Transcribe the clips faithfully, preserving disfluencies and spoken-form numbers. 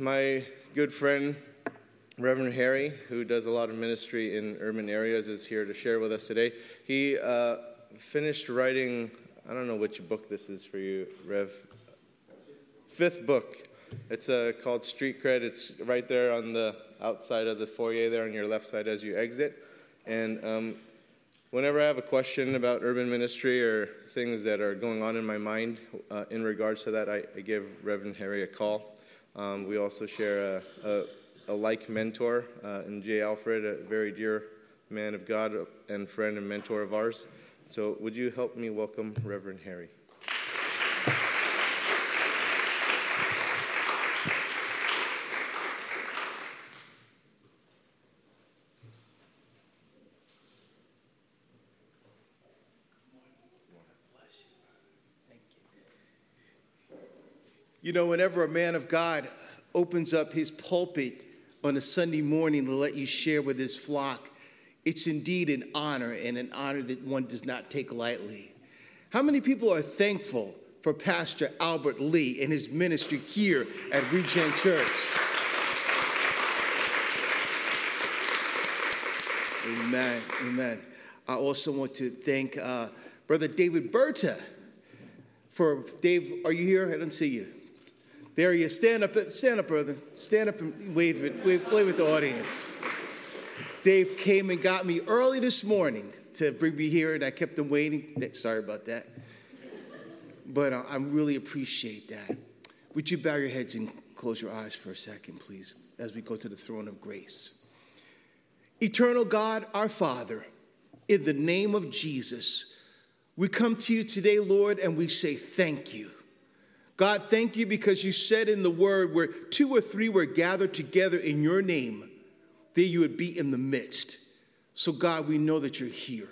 My good friend, Reverend Harry, who does a lot of ministry in urban areas, is here to share with us today. He uh, finished writing, I don't know which book this is for you, Rev. Fifth book. It's uh, called Street Cred. It's right there on the outside of the foyer there on your left side as you exit. And um, whenever I have a question about urban ministry or things that are going on in my mind uh, in regards to that, I, I give Reverend Harry a call. Um, we also share a, a, a like mentor uh, in J. Alfred, a very dear man of God and friend and mentor of ours. So would you help me welcome Reverend Harry? You know, whenever a man of God opens up his pulpit on a Sunday morning to let you share with his flock, it's indeed an honor, and an honor that one does not take lightly. How many people are thankful for Pastor Albert Lee and his ministry here at Regent Church? Amen, amen. I also want to thank uh, Brother David Berta. For Dave, are you here? I don't see you. There he is. Stand up, stand up, brother. Stand up and wave it, wave, wave at the audience. Dave came and got me early this morning to bring me here, and I kept him waiting. Sorry about that. But uh, I really appreciate that. Would you bow your heads and close your eyes for a second, please, as we go to the throne of grace. Eternal God, our Father, in the name of Jesus, we come to you today, Lord, and we say thank you. God, thank you because you said in the word where two or three were gathered together in your name, there you would be in the midst. So, God, we know that you're here.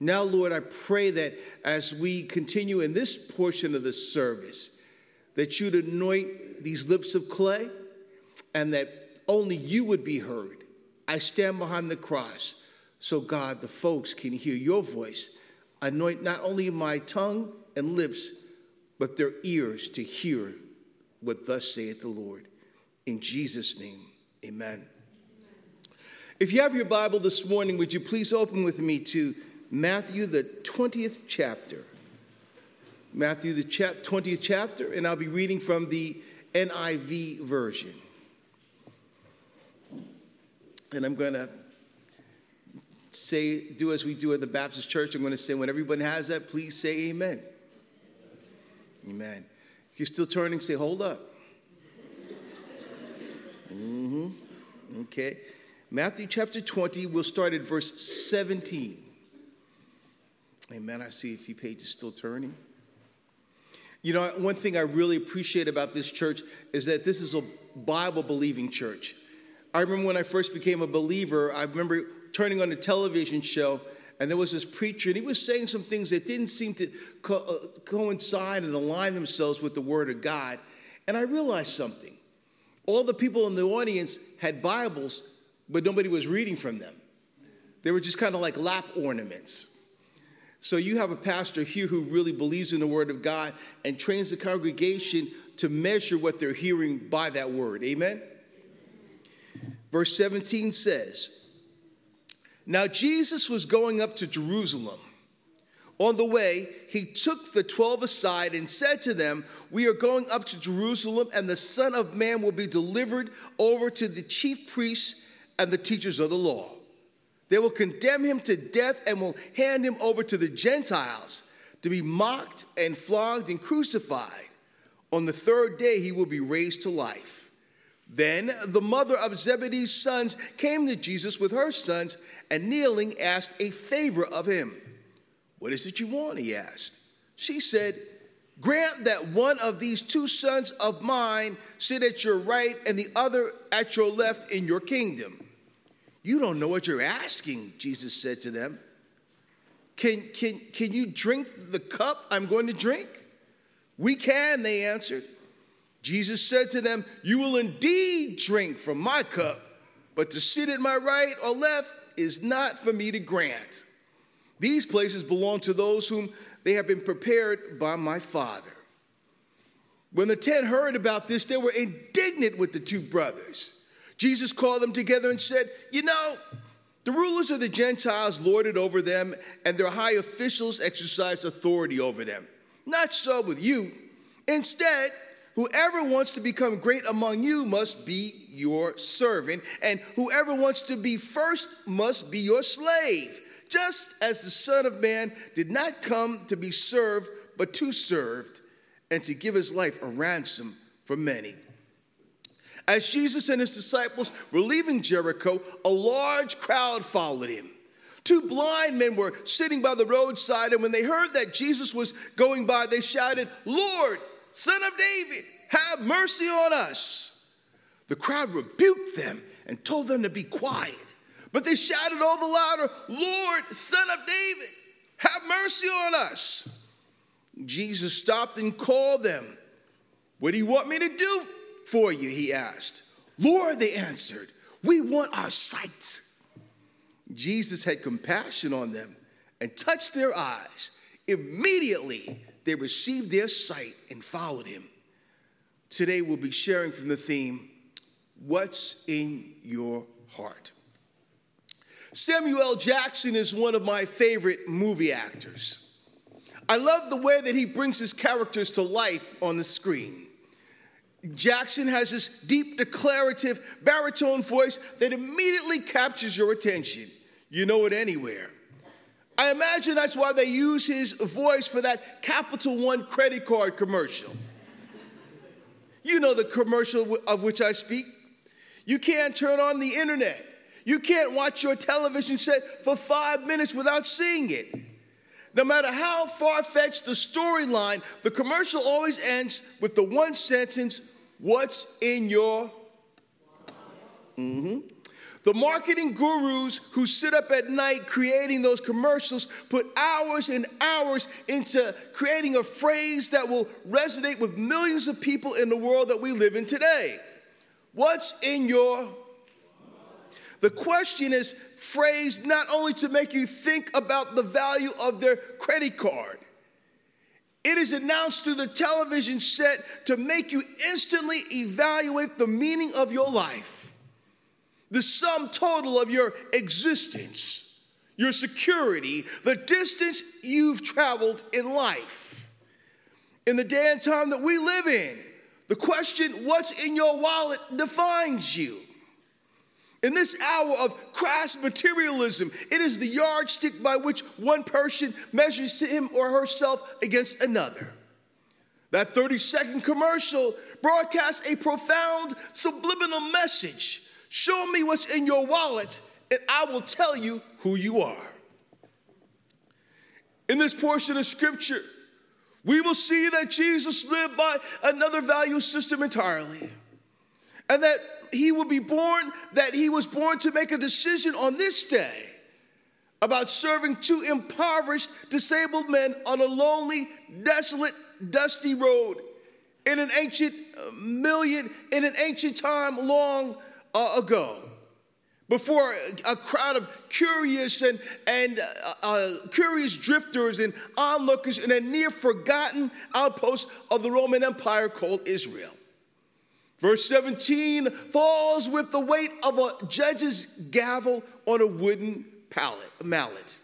Now, Lord, I pray that as we continue in this portion of the service, that you'd anoint these lips of clay and that only you would be heard. I stand behind the cross so, God, the folks can hear your voice. Anoint not only my tongue and lips, but their ears to hear what thus saith the Lord. In Jesus' name, amen. If you have your Bible this morning, would you please open with me to Matthew, the twentieth chapter. Matthew, the chap- twentieth chapter, and I'll be reading from the N I V version. And I'm going to say, do as we do at the Baptist Church. I'm going to say, when everyone has that, please say amen. Amen. If you're still turning, say, hold up. Mm-hmm. Okay. Matthew chapter twenty, we'll start at verse seventeen. Amen. I see a few pages still turning. You know, one thing I really appreciate about this church is that this is a Bible-believing church. I remember when I first became a believer, I remember turning on a television show, and there was this preacher, and he was saying some things that didn't seem to co- uh, coincide and align themselves with the Word of God. And I realized something. All the people in the audience had Bibles, but nobody was reading from them. They were just kind of like lap ornaments. So you have a pastor here who really believes in the Word of God and trains the congregation to measure what they're hearing by that Word. Amen? Verse seventeen says, now Jesus was going up to Jerusalem. On the way, he took the twelve aside and said to them, we are going up to Jerusalem, and the Son of Man will be delivered over to the chief priests and the teachers of the law. They will condemn him to death and will hand him over to the Gentiles to be mocked and flogged and crucified. On the third day, he will be raised to life. Then the mother of Zebedee's sons came to Jesus with her sons and kneeling asked a favor of him. What is it you want? He asked. She said, grant that one of these two sons of mine sit at your right and the other at your left in your kingdom. You don't know what you're asking, Jesus said to them. Can, can, can you drink the cup I'm going to drink? We can, they answered. Jesus said to them, you will indeed drink from my cup, but to sit at my right or left is not for me to grant. These places belong to those whom they have been prepared by my Father. When the ten heard about this, they were indignant with the two brothers. Jesus called them together and said, you know, the rulers of the Gentiles lorded over them, and their high officials exercised authority over them. Not so with you. Instead, whoever wants to become great among you must be your servant, and whoever wants to be first must be your slave, just as the Son of Man did not come to be served, but to serve, and to give his life a ransom for many. As Jesus and his disciples were leaving Jericho, a large crowd followed him. Two blind men were sitting by the roadside, and when they heard that Jesus was going by, they shouted, Lord, Son of David, have mercy on us. The crowd rebuked them and told them to be quiet. But they shouted all the louder, Lord, Son of David, have mercy on us. Jesus stopped and called them. What do you want me to do for you? He asked. Lord, they answered, we want our sight. Jesus had compassion on them and touched their eyes. Immediately, they received their sight and followed him. Today, we'll be sharing from the theme, What's in Your Heart? Samuel Jackson is one of my favorite movie actors. I love the way that he brings his characters to life on the screen. Jackson has this deep, declarative, baritone voice that immediately captures your attention. You know it anywhere. I imagine that's why they use his voice for that Capital One credit card commercial. You know the commercial of which I speak. You can't turn on the internet. You can't watch your television set for five minutes without seeing it. No matter how far-fetched the storyline, the commercial always ends with the one sentence, what's in your... Mm-hmm. The marketing gurus who sit up at night creating those commercials put hours and hours into creating a phrase that will resonate with millions of people in the world that we live in today. What's in your... The question is phrased not only to make you think about the value of their credit card. It is announced through the television set to make you instantly evaluate the meaning of your life, the sum total of your existence, your security, the distance you've traveled in life. In the day and time that we live in, the question, what's in your wallet, defines you. In this hour of crass materialism, it is the yardstick by which one person measures him or herself against another. That thirty-second commercial broadcasts a profound subliminal message. Show me what's in your wallet, and I will tell you who you are. In this portion of Scripture, we will see that Jesus lived by another value system entirely, and that He will be born, that he was born to make a decision on this day about serving two impoverished, disabled men on a lonely, desolate, dusty road in an ancient million, in an ancient time long uh, ago, before a, a crowd of curious and, and uh, uh, curious drifters and onlookers in a near-forgotten outpost of the Roman Empire called Israel. Verse seventeen falls with the weight of a judge's gavel on a wooden pallet, mallet.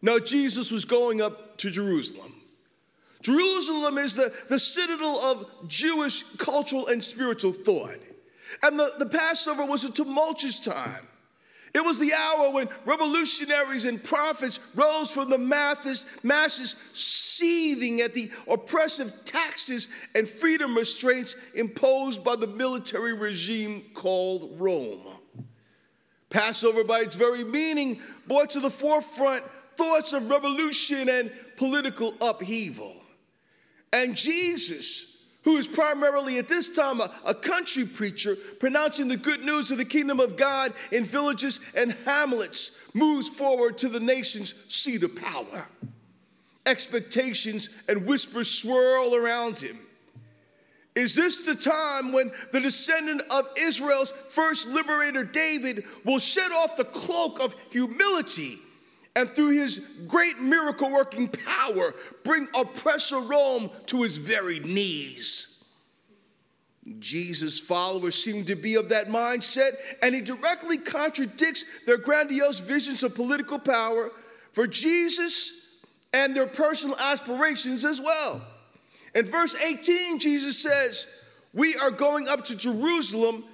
Now, Jesus was going up to Jerusalem. Jerusalem is the, the citadel of Jewish cultural and spiritual thought. And the, the Passover was a tumultuous time. It was the hour when revolutionaries and prophets rose from the masses, seething at the oppressive taxes and freedom restraints imposed by the military regime called Rome. Passover, by its very meaning, brought to the forefront thoughts of revolution and political upheaval. And Jesus, who is primarily at this time a, a country preacher, pronouncing the good news of the kingdom of God in villages and hamlets, moves forward to the nation's seat of power. Expectations and whispers swirl around him. Is this the time when the descendant of Israel's first liberator, David, will shed off the cloak of humility and through his great miracle-working power, bring oppressor Rome to his very knees? Jesus' followers seem to be of that mindset, and he directly contradicts their grandiose visions of political power for Jesus and their personal aspirations as well. In verse eighteen, Jesus says, "We are going up to Jerusalem,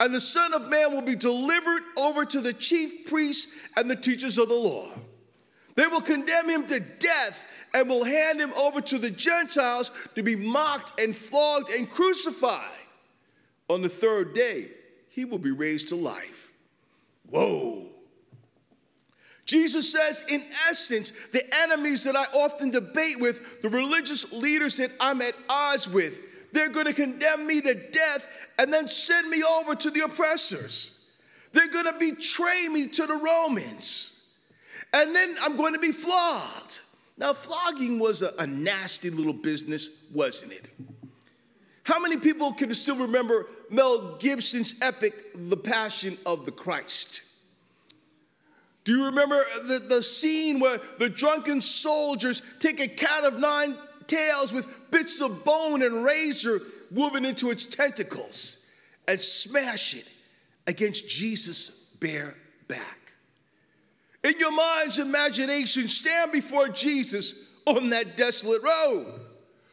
and the Son of Man will be delivered over to the chief priests and the teachers of the law. They will condemn him to death and will hand him over to the Gentiles to be mocked and flogged and crucified. On the third day, he will be raised to life." Whoa. Jesus says, in essence, the enemies that I often debate with, the religious leaders that I'm at odds with, they're going to condemn me to death and then send me over to the oppressors. They're going to betray me to the Romans. And then I'm going to be flogged. Now, flogging was a, a nasty little business, wasn't it? How many people can still remember Mel Gibson's epic, The Passion of the Christ? Do you remember the, the scene where the drunken soldiers take a cat of nine tails with bits of bone and razor woven into its tentacles and smash it against Jesus' bare back? In your mind's imagination, stand before Jesus on that desolate road.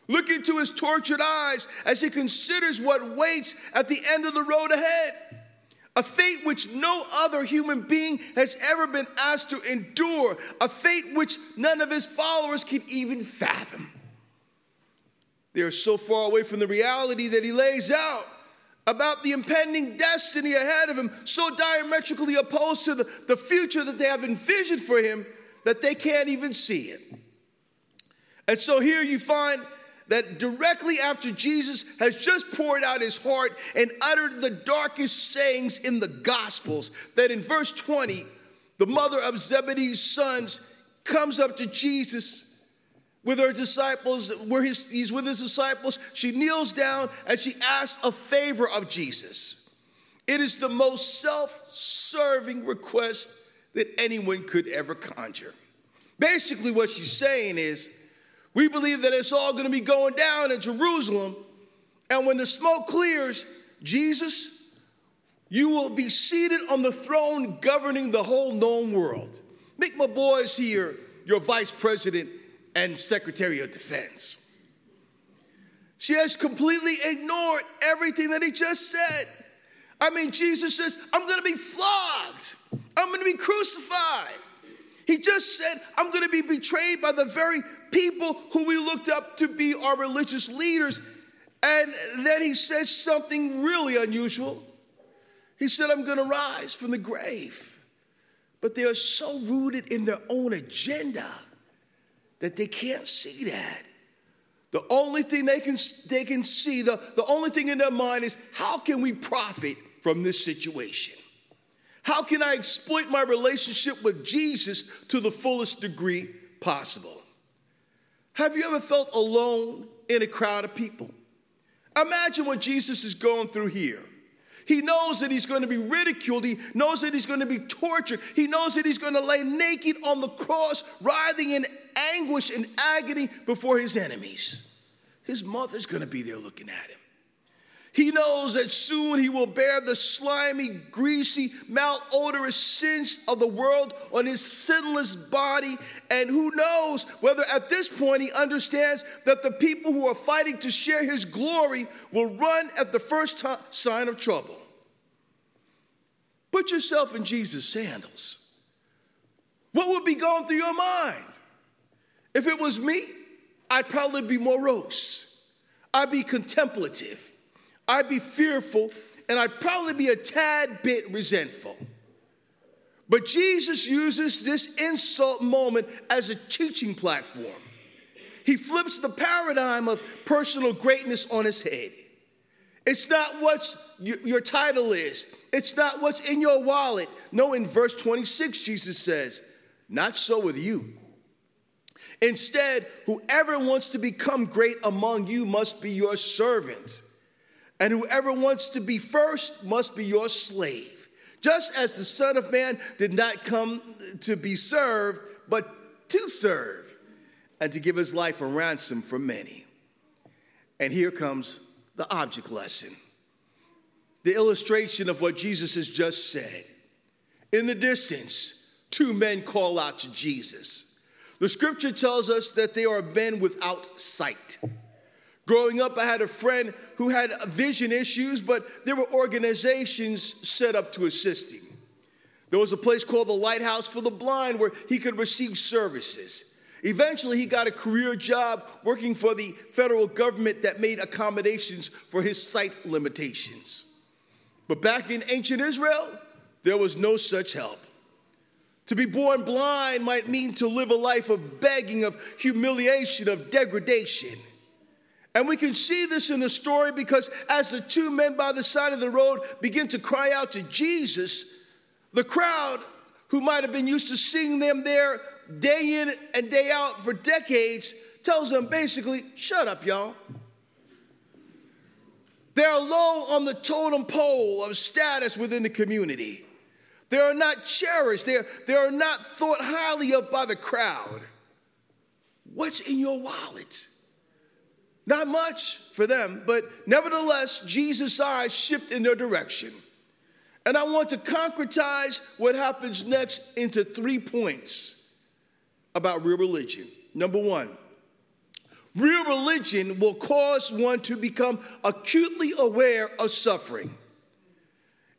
Look into his tortured eyes as he considers what waits at the end of the road ahead. A fate which no other human being has ever been asked to endure. A fate which none of his followers can even fathom. They are so far away from the reality that he lays out about the impending destiny ahead of him, so diametrically opposed to the, the future that they have envisioned for him that they can't even see it. And so here you find that directly after Jesus has just poured out his heart and uttered the darkest sayings in the Gospels, that in verse twenty, the mother of Zebedee's sons comes up to Jesus with her disciples, where his, he's with his disciples. She kneels down and she asks a favor of Jesus. It is the most self-serving request that anyone could ever conjure. Basically what she's saying is, we believe that it's all going to be going down in Jerusalem, and when the smoke clears, Jesus, you will be seated on the throne governing the whole known world. Make my boys here your vice president and Secretary of Defense. She has completely ignored everything that he just said. I mean, Jesus says, I'm going to be flogged. I'm going to be crucified. He just said, I'm going to be betrayed by the very people who we looked up to be our religious leaders. And then he says something really unusual. He said, I'm going to rise from the grave. But they are so rooted in their own agenda that they can't see that. The only thing they can, they can see, the, the only thing in their mind is, how can we profit from this situation? How can I exploit my relationship with Jesus to the fullest degree possible? Have you ever felt alone in a crowd of people? Imagine what Jesus is going through here. He knows that he's going to be ridiculed. He knows that he's going to be tortured. He knows that he's going to lay naked on the cross, writhing in anguish and agony before his enemies. His mother's going to be there looking at him. He knows that soon he will bear the slimy, greasy, malodorous sins of the world on his sinless body. And who knows whether at this point he understands that the people who are fighting to share his glory will run at the first t- sign of trouble. Put yourself in Jesus' sandals. What would be going through your mind? If it was me, I'd probably be morose. I'd be contemplative. I'd be fearful, and I'd probably be a tad bit resentful. But Jesus uses this insult moment as a teaching platform. He flips the paradigm of personal greatness on his head. It's not what your title is. It's not what's in your wallet. No, in verse twenty-six, Jesus says, not so with you. Instead, whoever wants to become great among you must be your servant. And whoever wants to be first must be your slave. Just as the Son of Man did not come to be served, but to serve, and to give his life a ransom for many. And here comes the object lesson. the illustration of what Jesus has just said. In the distance, two men call out to Jesus. The scripture tells us that they are men without sight. Growing up, I had a friend who had vision issues, but there were organizations set up to assist him. There was a place called the Lighthouse for the Blind where he could receive services. Eventually, he got a career job working for the federal government that made accommodations for his sight limitations. But back in ancient Israel, there was no such help. To be born blind might mean to live a life of begging, of humiliation, of degradation. And we can see this in the story because as the two men by the side of the road begin to cry out to Jesus, the crowd who might have been used to seeing them there day in and day out for decades tells them basically, shut up, y'all. They're low on the totem pole of status within the community. They are not cherished. They are, they are not thought highly of by the crowd. What's in your wallet? Not much for them, but nevertheless, Jesus' eyes shift in their direction. And I want to concretize what happens next into three points about real religion. Number one, real religion will cause one to become acutely aware of suffering.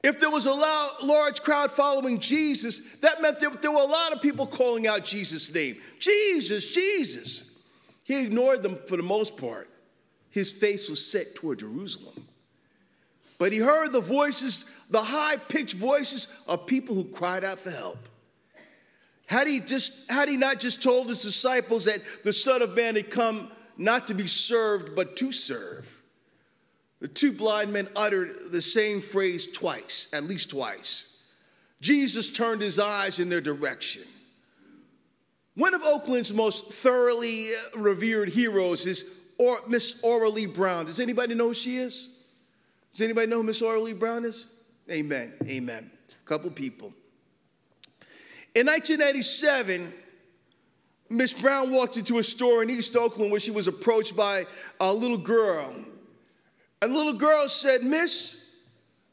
If there was a large crowd following Jesus, that meant that there were a lot of people calling out Jesus' name. Jesus, Jesus. He ignored them for the most part. His face was set toward Jerusalem. But he heard the voices, the high-pitched voices of people who cried out for help. Had he, just, had he not just told his disciples that the Son of Man had come not to be served, but to serve, the two blind men uttered the same phrase twice, at least twice. Jesus turned his eyes in their direction. One of Oakland's most thoroughly revered heroes is or- Miss Oralee Brown. Does anybody know who she is? Does anybody know who Miss Oralee Brown is? Amen, amen. A couple people. In nineteen eighty-seven, Miss Brown walked into a store in East Oakland where she was approached by a little girl. And the little girl said, "Miss,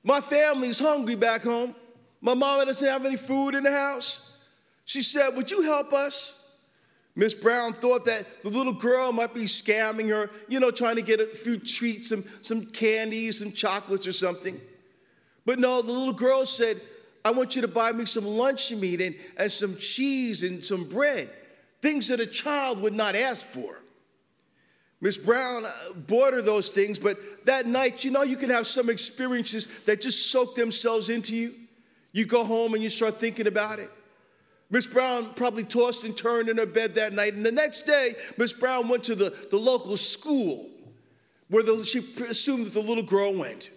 my family's hungry back home. My mama doesn't have any food in the house." She said, "Would you help us?" Miss Brown thought that the little girl might be scamming her, you know, trying to get a few treats, some, some candies, some chocolates or something. But no, the little girl said, "I want you to buy me some lunch meat and, and some cheese and some bread," things that a child would not ask for. Miss Brown bought her those things, but that night, you know, you can have some experiences that just soak themselves into you. You go home and you start thinking about it. Miss Brown probably tossed and turned in her bed that night. And the next day, Miss Brown went to the, the local school where the, she assumed that the little girl went.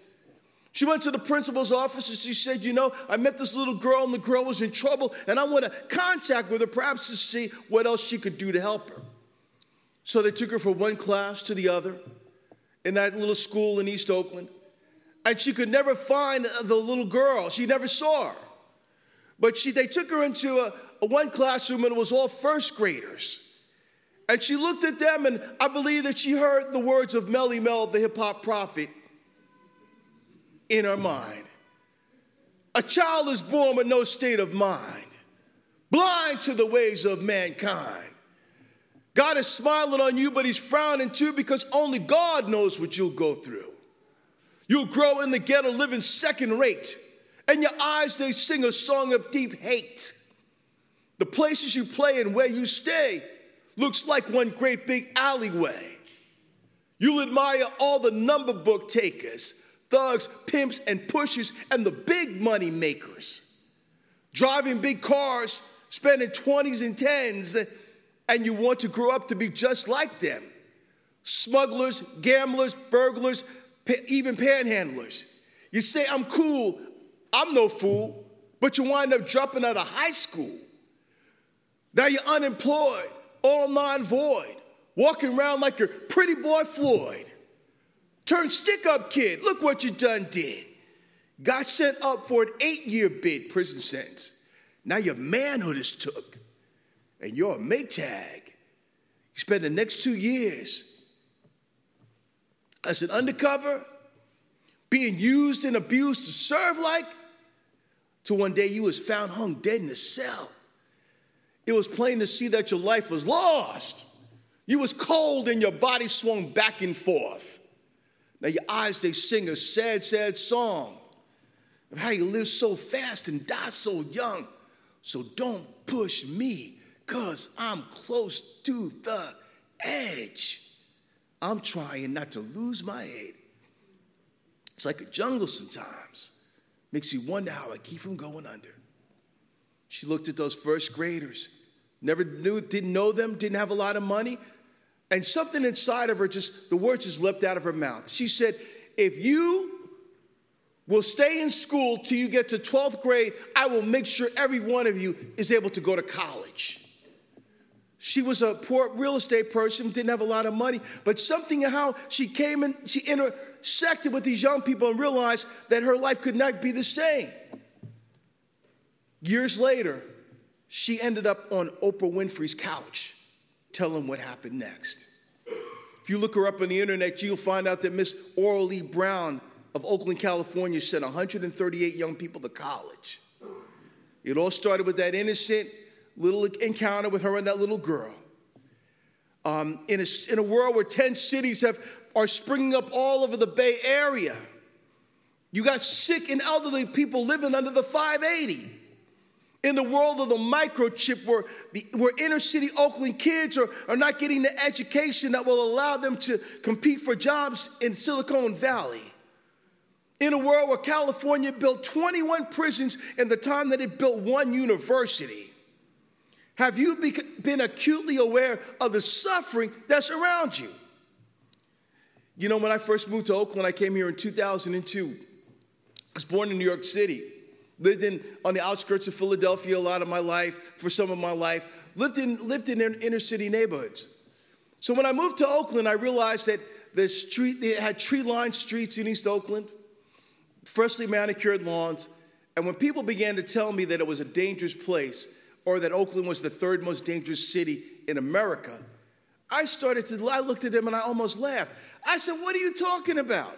She went to the principal's office and she said, "You know, I met this little girl and the girl was in trouble and I want to contact with her perhaps to see what else she could do to help her." So they took her from one class to the other in that little school in East Oakland. And she could never find the little girl. She never saw her. But she, they took her into a, a one classroom, and it was all first graders. And she looked at them, and I believe that she heard the words of Melly Mel, the hip-hop prophet, in her mind. "A child is born with no state of mind, blind to the ways of mankind. God is smiling on you, but he's frowning too, because only God knows what you'll go through. You'll grow in the ghetto, living second rate. And your eyes, they sing a song of deep hate. The places you play and where you stay looks like one great big alleyway. You'll admire all the number book takers, thugs, pimps, and pushers, and the big money makers. Driving big cars, spending twenties and tens, and you want to grow up to be just like them. Smugglers, gamblers, burglars, even panhandlers. You say, 'I'm cool, I'm no fool,' but you wind up dropping out of high school. Now you're unemployed, all non-void, walking around like your pretty boy Floyd. Turn stick-up kid, look what you done did. Got sent up for an eight-year bid prison sentence. Now your manhood is took, and you're a Maytag. You spend the next two years as an undercover, being used and abused to serve like, to one day you was found hung dead in a cell. It was plain to see that your life was lost. You was cold and your body swung back and forth. Now your eyes, they sing a sad, sad song of how you lived so fast and died so young. So don't push me, cause I'm close to the edge. I'm trying not to lose my head. It's like a jungle sometimes. Makes you wonder how I keep from going under. She looked at those first graders. Never knew, didn't know them, didn't have a lot of money. And something inside of her, just the words just leapt out of her mouth. She said, if you will stay in school till you get to twelfth grade, I will make sure every one of you is able to go to college. She was a poor real estate person, didn't have a lot of money, but something how she came and she intersected with these young people and realized that her life could not be the same. Years later, she ended up on Oprah Winfrey's couch. Tell them what happened next. If you look her up on the internet, you'll find out that Miss Oralee Brown of Oakland, California sent one hundred thirty-eight young people to college. It all started with that innocent little encounter with her and that little girl. Um, in, a, in a world where ten cities have are springing up all over the Bay Area, you got sick and elderly people living under the five eighty. In the world of the microchip, where, the, where inner city Oakland kids are, are not getting the education that will allow them to compete for jobs in Silicon Valley. In a world where California built twenty-one prisons in the time that it built one university. Have you be, been acutely aware of the suffering that's around you? You know, when I first moved to Oakland, I came here in two thousand two. I was born in New York City. Lived in on the outskirts of Philadelphia a lot of my life, for some of my life. Lived in lived in inner city neighborhoods. So when I moved to Oakland, I realized that the street they had tree-lined streets in East Oakland, freshly manicured lawns, and when people began to tell me that it was a dangerous place, or that Oakland was the third most dangerous city in America, I started to. I looked at them and I almost laughed. I said, "What are you talking about?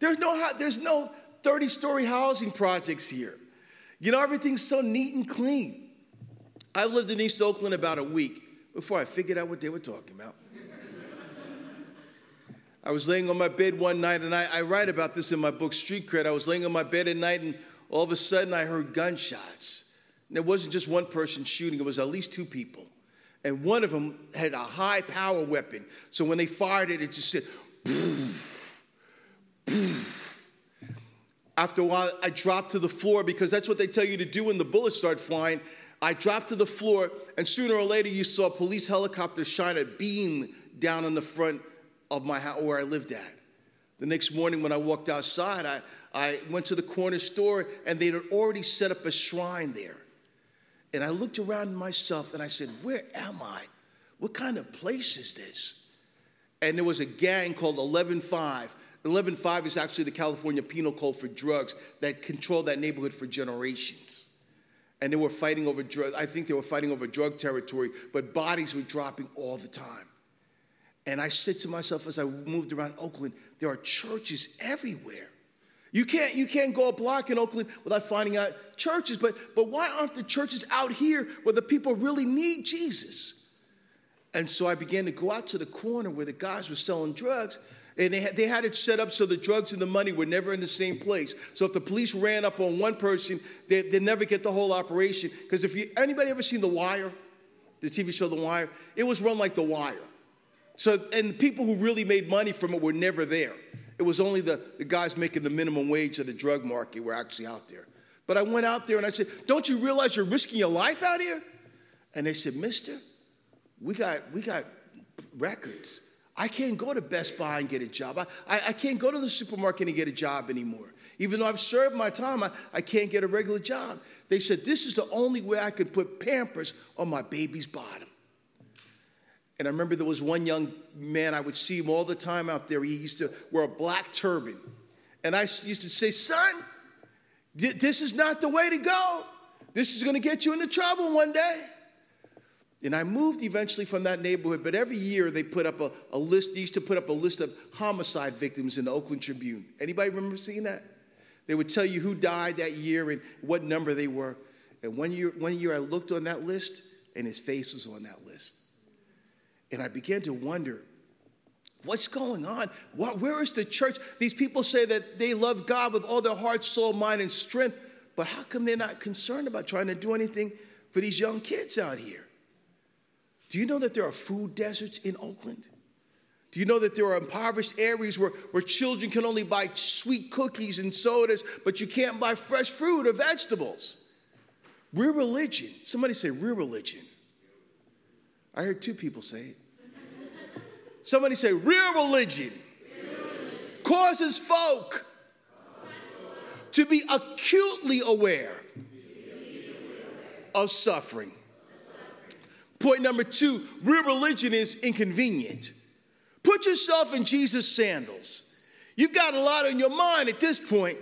There's no there's no." thirty-story housing projects here. You know, everything's so neat and clean. I lived in East Oakland about a week before I figured out what they were talking about. I was laying on my bed one night, and I, I write about this in my book, Street Cred. I was laying on my bed at night, and all of a sudden I heard gunshots. And there wasn't just one person shooting. It was at least two people. And one of them had a high-power weapon. So when they fired it, it just said, poof, poof. After a while, I dropped to the floor because that's what they tell you to do when the bullets start flying. I dropped to the floor, and sooner or later, you saw a police helicopter shine a beam down on the front of my house where I lived at. The next morning when I walked outside, I, I went to the corner store, and they had already set up a shrine there. And I looked around myself, and I said, where am I? What kind of place is this? And there was a gang called eleven five. eleven five is actually the California Penal Code for drugs that controlled that neighborhood for generations. And they were fighting over drugs. I think they were fighting over drug territory, but bodies were dropping all the time. And I said to myself as I moved around Oakland, there are churches everywhere. You can't, you can't go a block in Oakland without finding out churches, but, but why aren't the churches out here where the people really need Jesus? And so I began to go out to the corner where the guys were selling drugs. And they had, they had it set up so the drugs and the money were never in the same place. So if the police ran up on one person, they, they'd never get the whole operation. Because if you, anybody ever seen The Wire, the T V show The Wire? It was run like The Wire. So, and the people who really made money from it were never there. It was only the, the guys making the minimum wage of the drug market were actually out there. But I went out there and I said, don't you realize you're risking your life out here? And they said, mister, we got we got records. I can't go to Best Buy and get a job. I, I, I can't go to the supermarket and get a job anymore. Even though I've served my time, I, I can't get a regular job. They said, this is the only way I could put Pampers on my baby's bottom. And I remember there was one young man, I would see him all the time out there. He used to wear a black turban. And I used to say, son, th- this is not the way to go. This is going to get you into trouble one day. And I moved eventually from that neighborhood, but every year they put up a, a list. They used to put up a list of homicide victims in the Oakland Tribune. Anybody remember seeing that? They would tell you who died that year and what number they were. And one year, one year I looked on that list, and his face was on that list. And I began to wonder, what's going on? Where is the church? These people say that they love God with all their heart, soul, mind, and strength, but how come they're not concerned about trying to do anything for these young kids out here? Do you know that there are food deserts in Oakland? Do you know that there are impoverished areas where, where children can only buy sweet cookies and sodas, but you can't buy fresh fruit or vegetables? We're religion. Somebody say, we're religion. I heard two people say it. Somebody say, real religion, real religion. Causes folk to be acutely aware of suffering. Point number two, real religion is inconvenient. Put yourself in Jesus' sandals. You've got a lot on your mind at this point.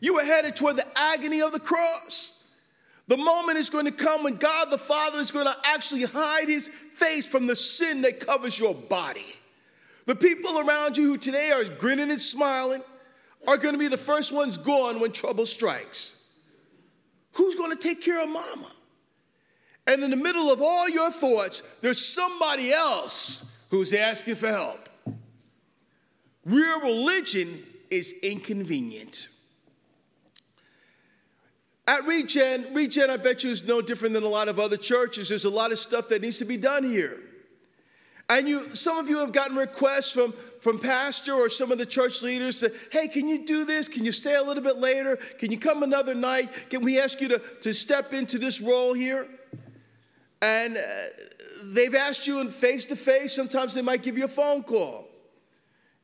You are headed toward the agony of the cross. The moment is going to come when God the Father is going to actually hide his face from the sin that covers your body. The people around you who today are grinning and smiling are going to be the first ones gone when trouble strikes. Who's going to take care of mama? And in the middle of all your thoughts, there's somebody else who's asking for help. Real religion is inconvenient. At Regen, Regen, I bet you, is no different than a lot of other churches. There's a lot of stuff that needs to be done here. And you, some of you have gotten requests from, from pastor or some of the church leaders that, hey, can you do this? Can you stay a little bit later? Can you come another night? Can we ask you to, to step into this role here? And uh, they've asked you in face-to-face. Sometimes they might give you a phone call.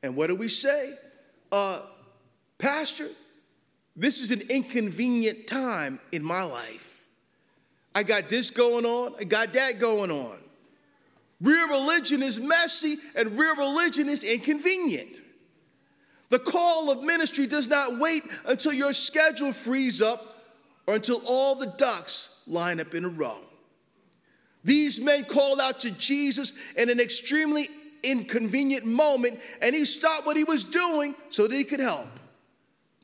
And what do we say? Uh, pastor, this is an inconvenient time in my life. I got this going on. I got that going on. Real religion is messy, and real religion is inconvenient. The call of ministry does not wait until your schedule frees up or until all the ducks line up in a row. These men called out to Jesus in an extremely inconvenient moment, and he stopped what he was doing so that he could help.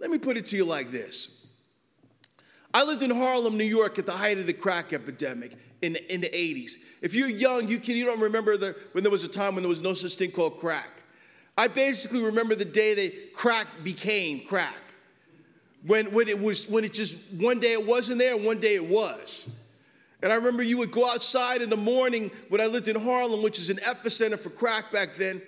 Let me put it to you like this. I lived in Harlem, New York at the height of the crack epidemic in the, in the eighties. If you're young, you can you don't remember the, when there was a time when there was no such thing called crack. I basically remember the day that crack became crack. When, when it was, when it just, one day it wasn't there, one day it was. And I remember you would go outside in the morning when I lived in Harlem, which is an epicenter for crack back then.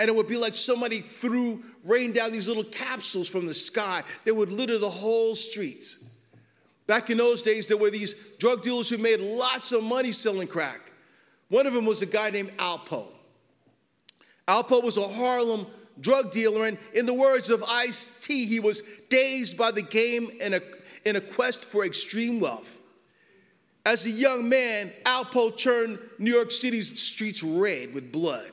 And it would be like somebody threw rain down these little capsules from the sky that would litter the whole streets. Back in those days, there were these drug dealers who made lots of money selling crack. One of them was a guy named Alpo. Alpo was a Harlem drug dealer, and in the words of Ice T, he was dazed by the game in a, in a quest for extreme wealth. As a young man, Alpo turned New York City's streets red with blood.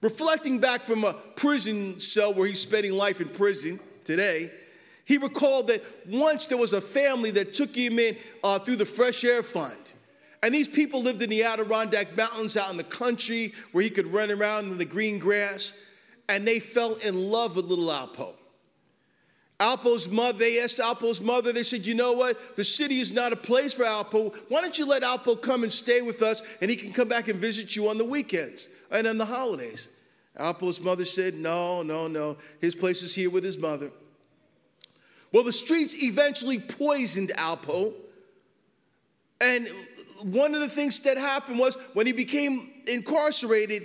Reflecting back from a prison cell where he's spending life in prison today, he recalled that once there was a family that took him in uh, through the Fresh Air Fund. And these people lived in the Adirondack Mountains out in the country where he could run around in the green grass. And they fell in love with little Alpo. Alpo's mother, they asked Alpo's mother, they said, you know what? The city is not a place for Alpo. Why don't you let Alpo come and stay with us, and he can come back and visit you on the weekends and on the holidays? Alpo's mother said, no, no, no. His place is here with his mother. Well, the streets eventually poisoned Alpo. And one of the things that happened was when he became incarcerated,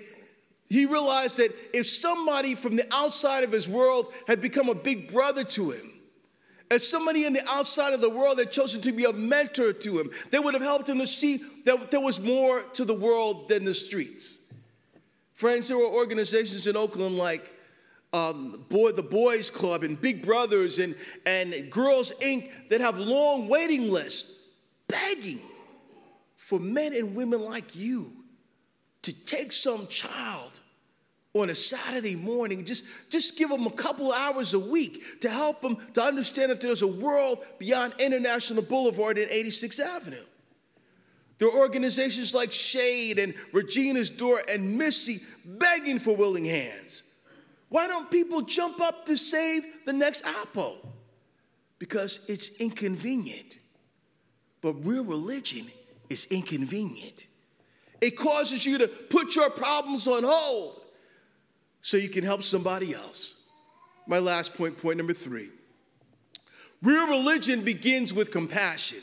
he realized that if somebody from the outside of his world had become a big brother to him, if somebody in the outside of the world had chosen to be a mentor to him, they would have helped him to see that there was more to the world than the streets. Friends, there were organizations in Oakland like um, Boy, the Boys Club and Big Brothers and, and Girls Incorporated that have long waiting lists begging for men and women like you to take some child on a Saturday morning, just, just give them a couple hours a week to help them to understand that there's a world beyond International Boulevard and eighty-sixth Avenue. There are organizations like Shade and Regina's Door and Missy begging for willing hands. Why don't people jump up to save the next Alpo? Because it's inconvenient. But real religion is inconvenient. It causes you to put your problems on hold so you can help somebody else. My last point, point number three. Real religion begins with compassion.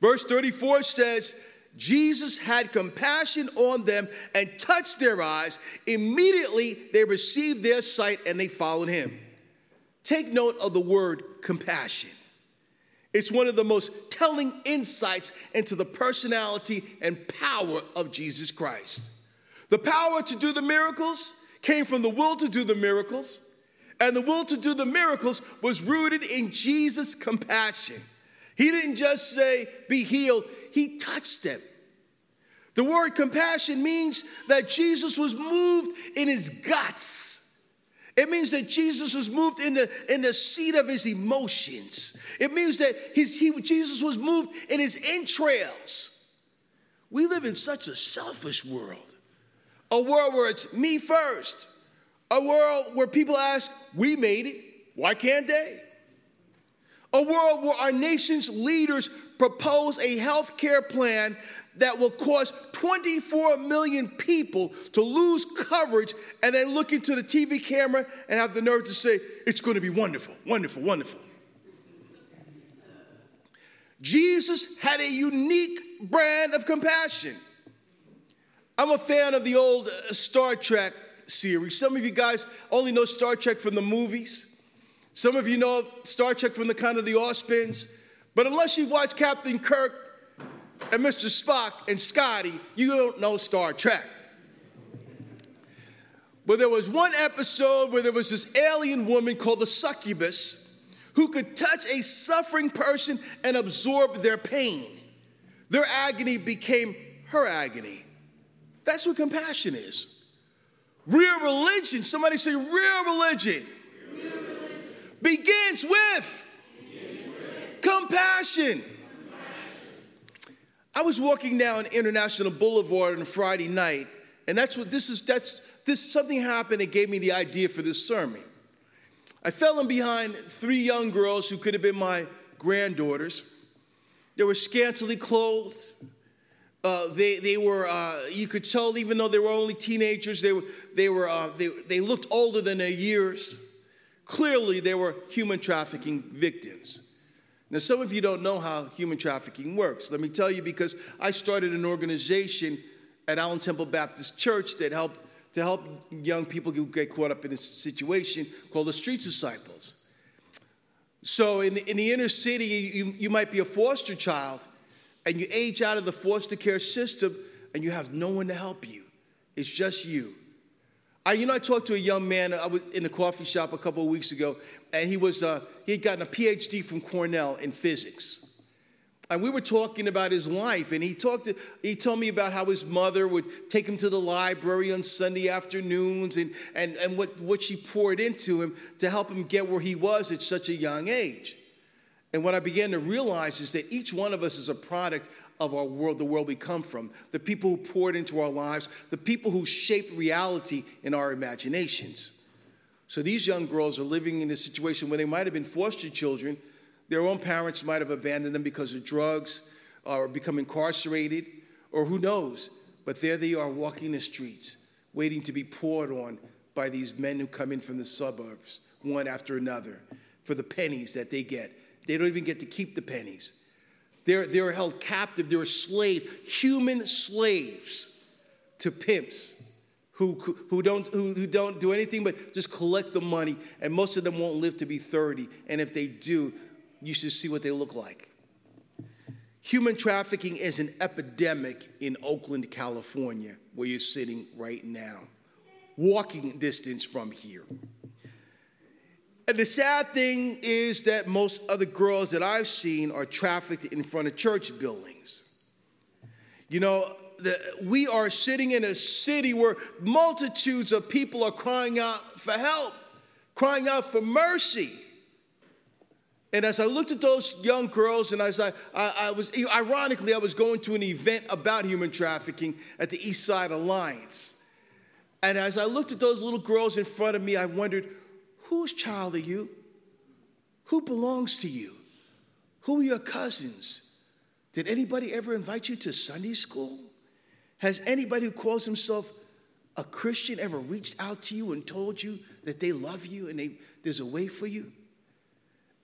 Verse thirty-four says, Jesus had compassion on them and touched their eyes. Immediately they received their sight and they followed him. Take note of the word compassion. It's one of the most telling insights into the personality and power of Jesus Christ. The power to do the miracles came from the will to do the miracles, and the will to do the miracles was rooted in Jesus' compassion. He didn't just say, be healed. He touched them. The word compassion means that Jesus was moved in his guts. It means that Jesus was moved in the, in the seat of his emotions. It means that his, he, Jesus was moved in his entrails. We live in such a selfish world, a world where it's me first, a world where people ask, we made it, why can't they? A world where our nation's leaders propose a health care plan that will cause twenty-four million people to lose coverage, and then look into the T V camera and have the nerve to say, it's going to be wonderful, wonderful, wonderful. Jesus had a unique brand of compassion. I'm a fan of the old Star Trek series. Some of you guys only know Star Trek from the movies. Some of you know Star Trek from the kind of the offspins, but unless you've watched Captain Kirk and Mister Spock and Scotty, you don't know Star Trek. But there was one episode where there was this alien woman called the succubus who could touch a suffering person and absorb their pain. Their agony became her agony. That's what compassion is. Real religion, somebody say real religion. Begins with, begins with compassion. compassion. I was walking down International Boulevard on a Friday night, and that's what this is. That's this. Something happened that gave me the idea for this sermon. I fell in behind three young girls who could have been my granddaughters. They were scantily clothed. Uh, they they were. Uh, you could tell, even though they were only teenagers, they were they were uh, they they looked older than their years. Clearly, they were human trafficking victims. Now, some of you don't know how human trafficking works. Let me tell you, because I started an organization at Allen Temple Baptist Church that helped to help young people who get caught up in this situation called the Street Disciples. So in the, in the inner city, you, you might be a foster child, and you age out of the foster care system, and you have no one to help you. It's just you. I, you know, I talked to a young man. I was in a coffee shop a couple of weeks ago, and he was uh, he had gotten a P H D from Cornell in physics, and we were talking about his life. And he talked, to, he told me about how his mother would take him to the library on Sunday afternoons, and and and what what she poured into him to help him get where he was at such a young age. And what I began to realize is that each one of us is a product of our world, the world we come from, the people who poured into our lives, the people who shaped reality in our imaginations. So these young girls are living in a situation where they might have been foster children. Their own parents might have abandoned them because of drugs or become incarcerated, or who knows. But there they are walking the streets, waiting to be poured on by these men who come in from the suburbs, one after another, for the pennies that they get. They don't even get to keep the pennies. They're, they're held captive. They're slaves, human slaves to pimps who, who, don't, who, who don't do anything but just collect the money, and most of them won't live to be thirty, and if they do, you should see what they look like. Human trafficking is an epidemic in Oakland, California, where you're sitting right now, walking distance from here. And the sad thing is that most other girls that I've seen are trafficked in front of church buildings. You know, the, we are sitting in a city where multitudes of people are crying out for help, crying out for mercy. And as I looked at those young girls, and as I, I, I was, ironically, I was going to an event about human trafficking at the East Side Alliance. And as I looked at those little girls in front of me, I wondered, whose child are you? Who belongs to you? Who are your cousins? Did anybody ever invite you to Sunday school? Has anybody who calls himself a Christian ever reached out to you and told you that they love you and they, there's a way for you?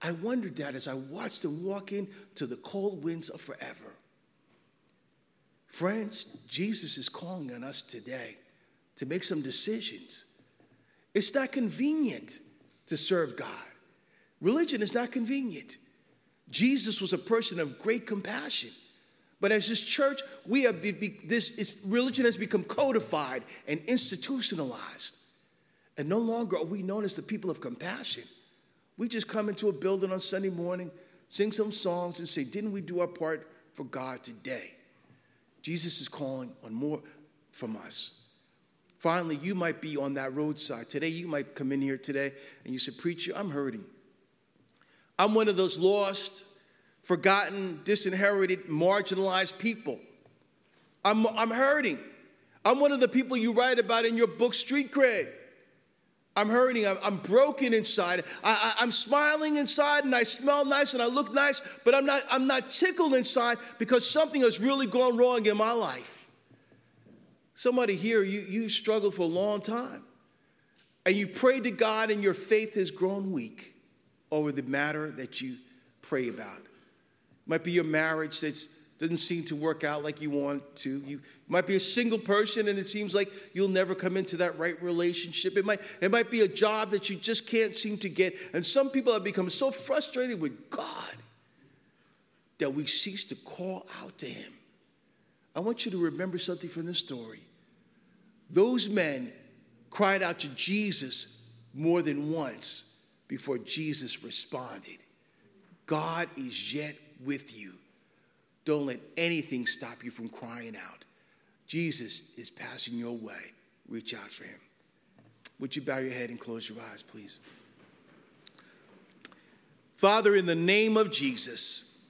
I wondered that as I watched them walk into the cold winds of forever. Friends, Jesus is calling on us today to make some decisions. It's not convenient to serve God. Religion is not convenient. Jesus was a person of great compassion. But as this church, we have be, this is, religion has become codified and institutionalized. And no longer are we known as the people of compassion. We just come into a building on Sunday morning, sing some songs, and say, didn't we do our part for God today? Jesus is calling on more from us. Finally, you might be on that roadside. Today, you might come in here today, and you say, preacher, I'm hurting. I'm one of those lost, forgotten, disinherited, marginalized people. I'm, I'm hurting. I'm one of the people you write about in your book, Street Cred. I'm hurting. I'm, I'm broken inside. I, I, I'm smiling inside, and I smell nice, and I look nice, but I'm not, I'm not tickled inside because something has really gone wrong in my life. Somebody here, you, you struggled for a long time, and you prayed to God, and your faith has grown weak over the matter that you pray about. It might be your marriage that doesn't seem to work out like you want to. You might be a single person, and it seems like you'll never come into that right relationship. It might, it might be a job that you just can't seem to get. And some people have become so frustrated with God that we cease to call out to him. I want you to remember something from this story. Those men cried out to Jesus more than once before Jesus responded. God is yet with you. Don't let anything stop you from crying out. Jesus is passing your way. Reach out for him. Would you bow your head and close your eyes, please? Father, in the name of Jesus,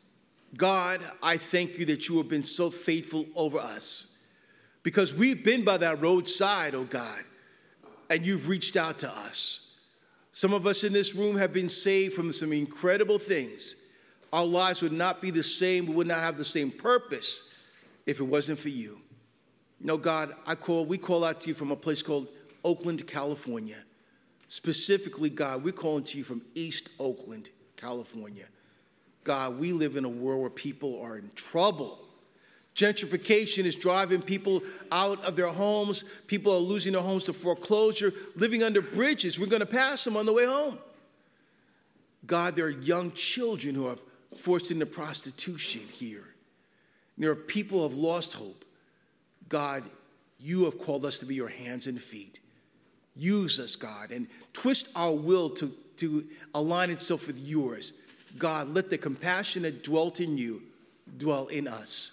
God, I thank you that you have been so faithful over us because we've been by that roadside, oh God, and you've reached out to us. Some of us in this room have been saved from some incredible things. Our lives would not be the same. We would not have the same purpose if it wasn't for you. No, God, I call. we call out to you from a place called Oakland, California. Specifically, God, we're calling to you from East Oakland, California. God, we live in a world where people are in trouble. Gentrification is driving people out of their homes. People are losing their homes to foreclosure, living under bridges. We're going to pass them on the way home. God, there are young children who have forced into prostitution here. There are people who have lost hope. God, you have called us to be your hands and feet. Use us, God, and twist our will to, to align itself with yours. God, let the compassion that dwelt in you dwell in us.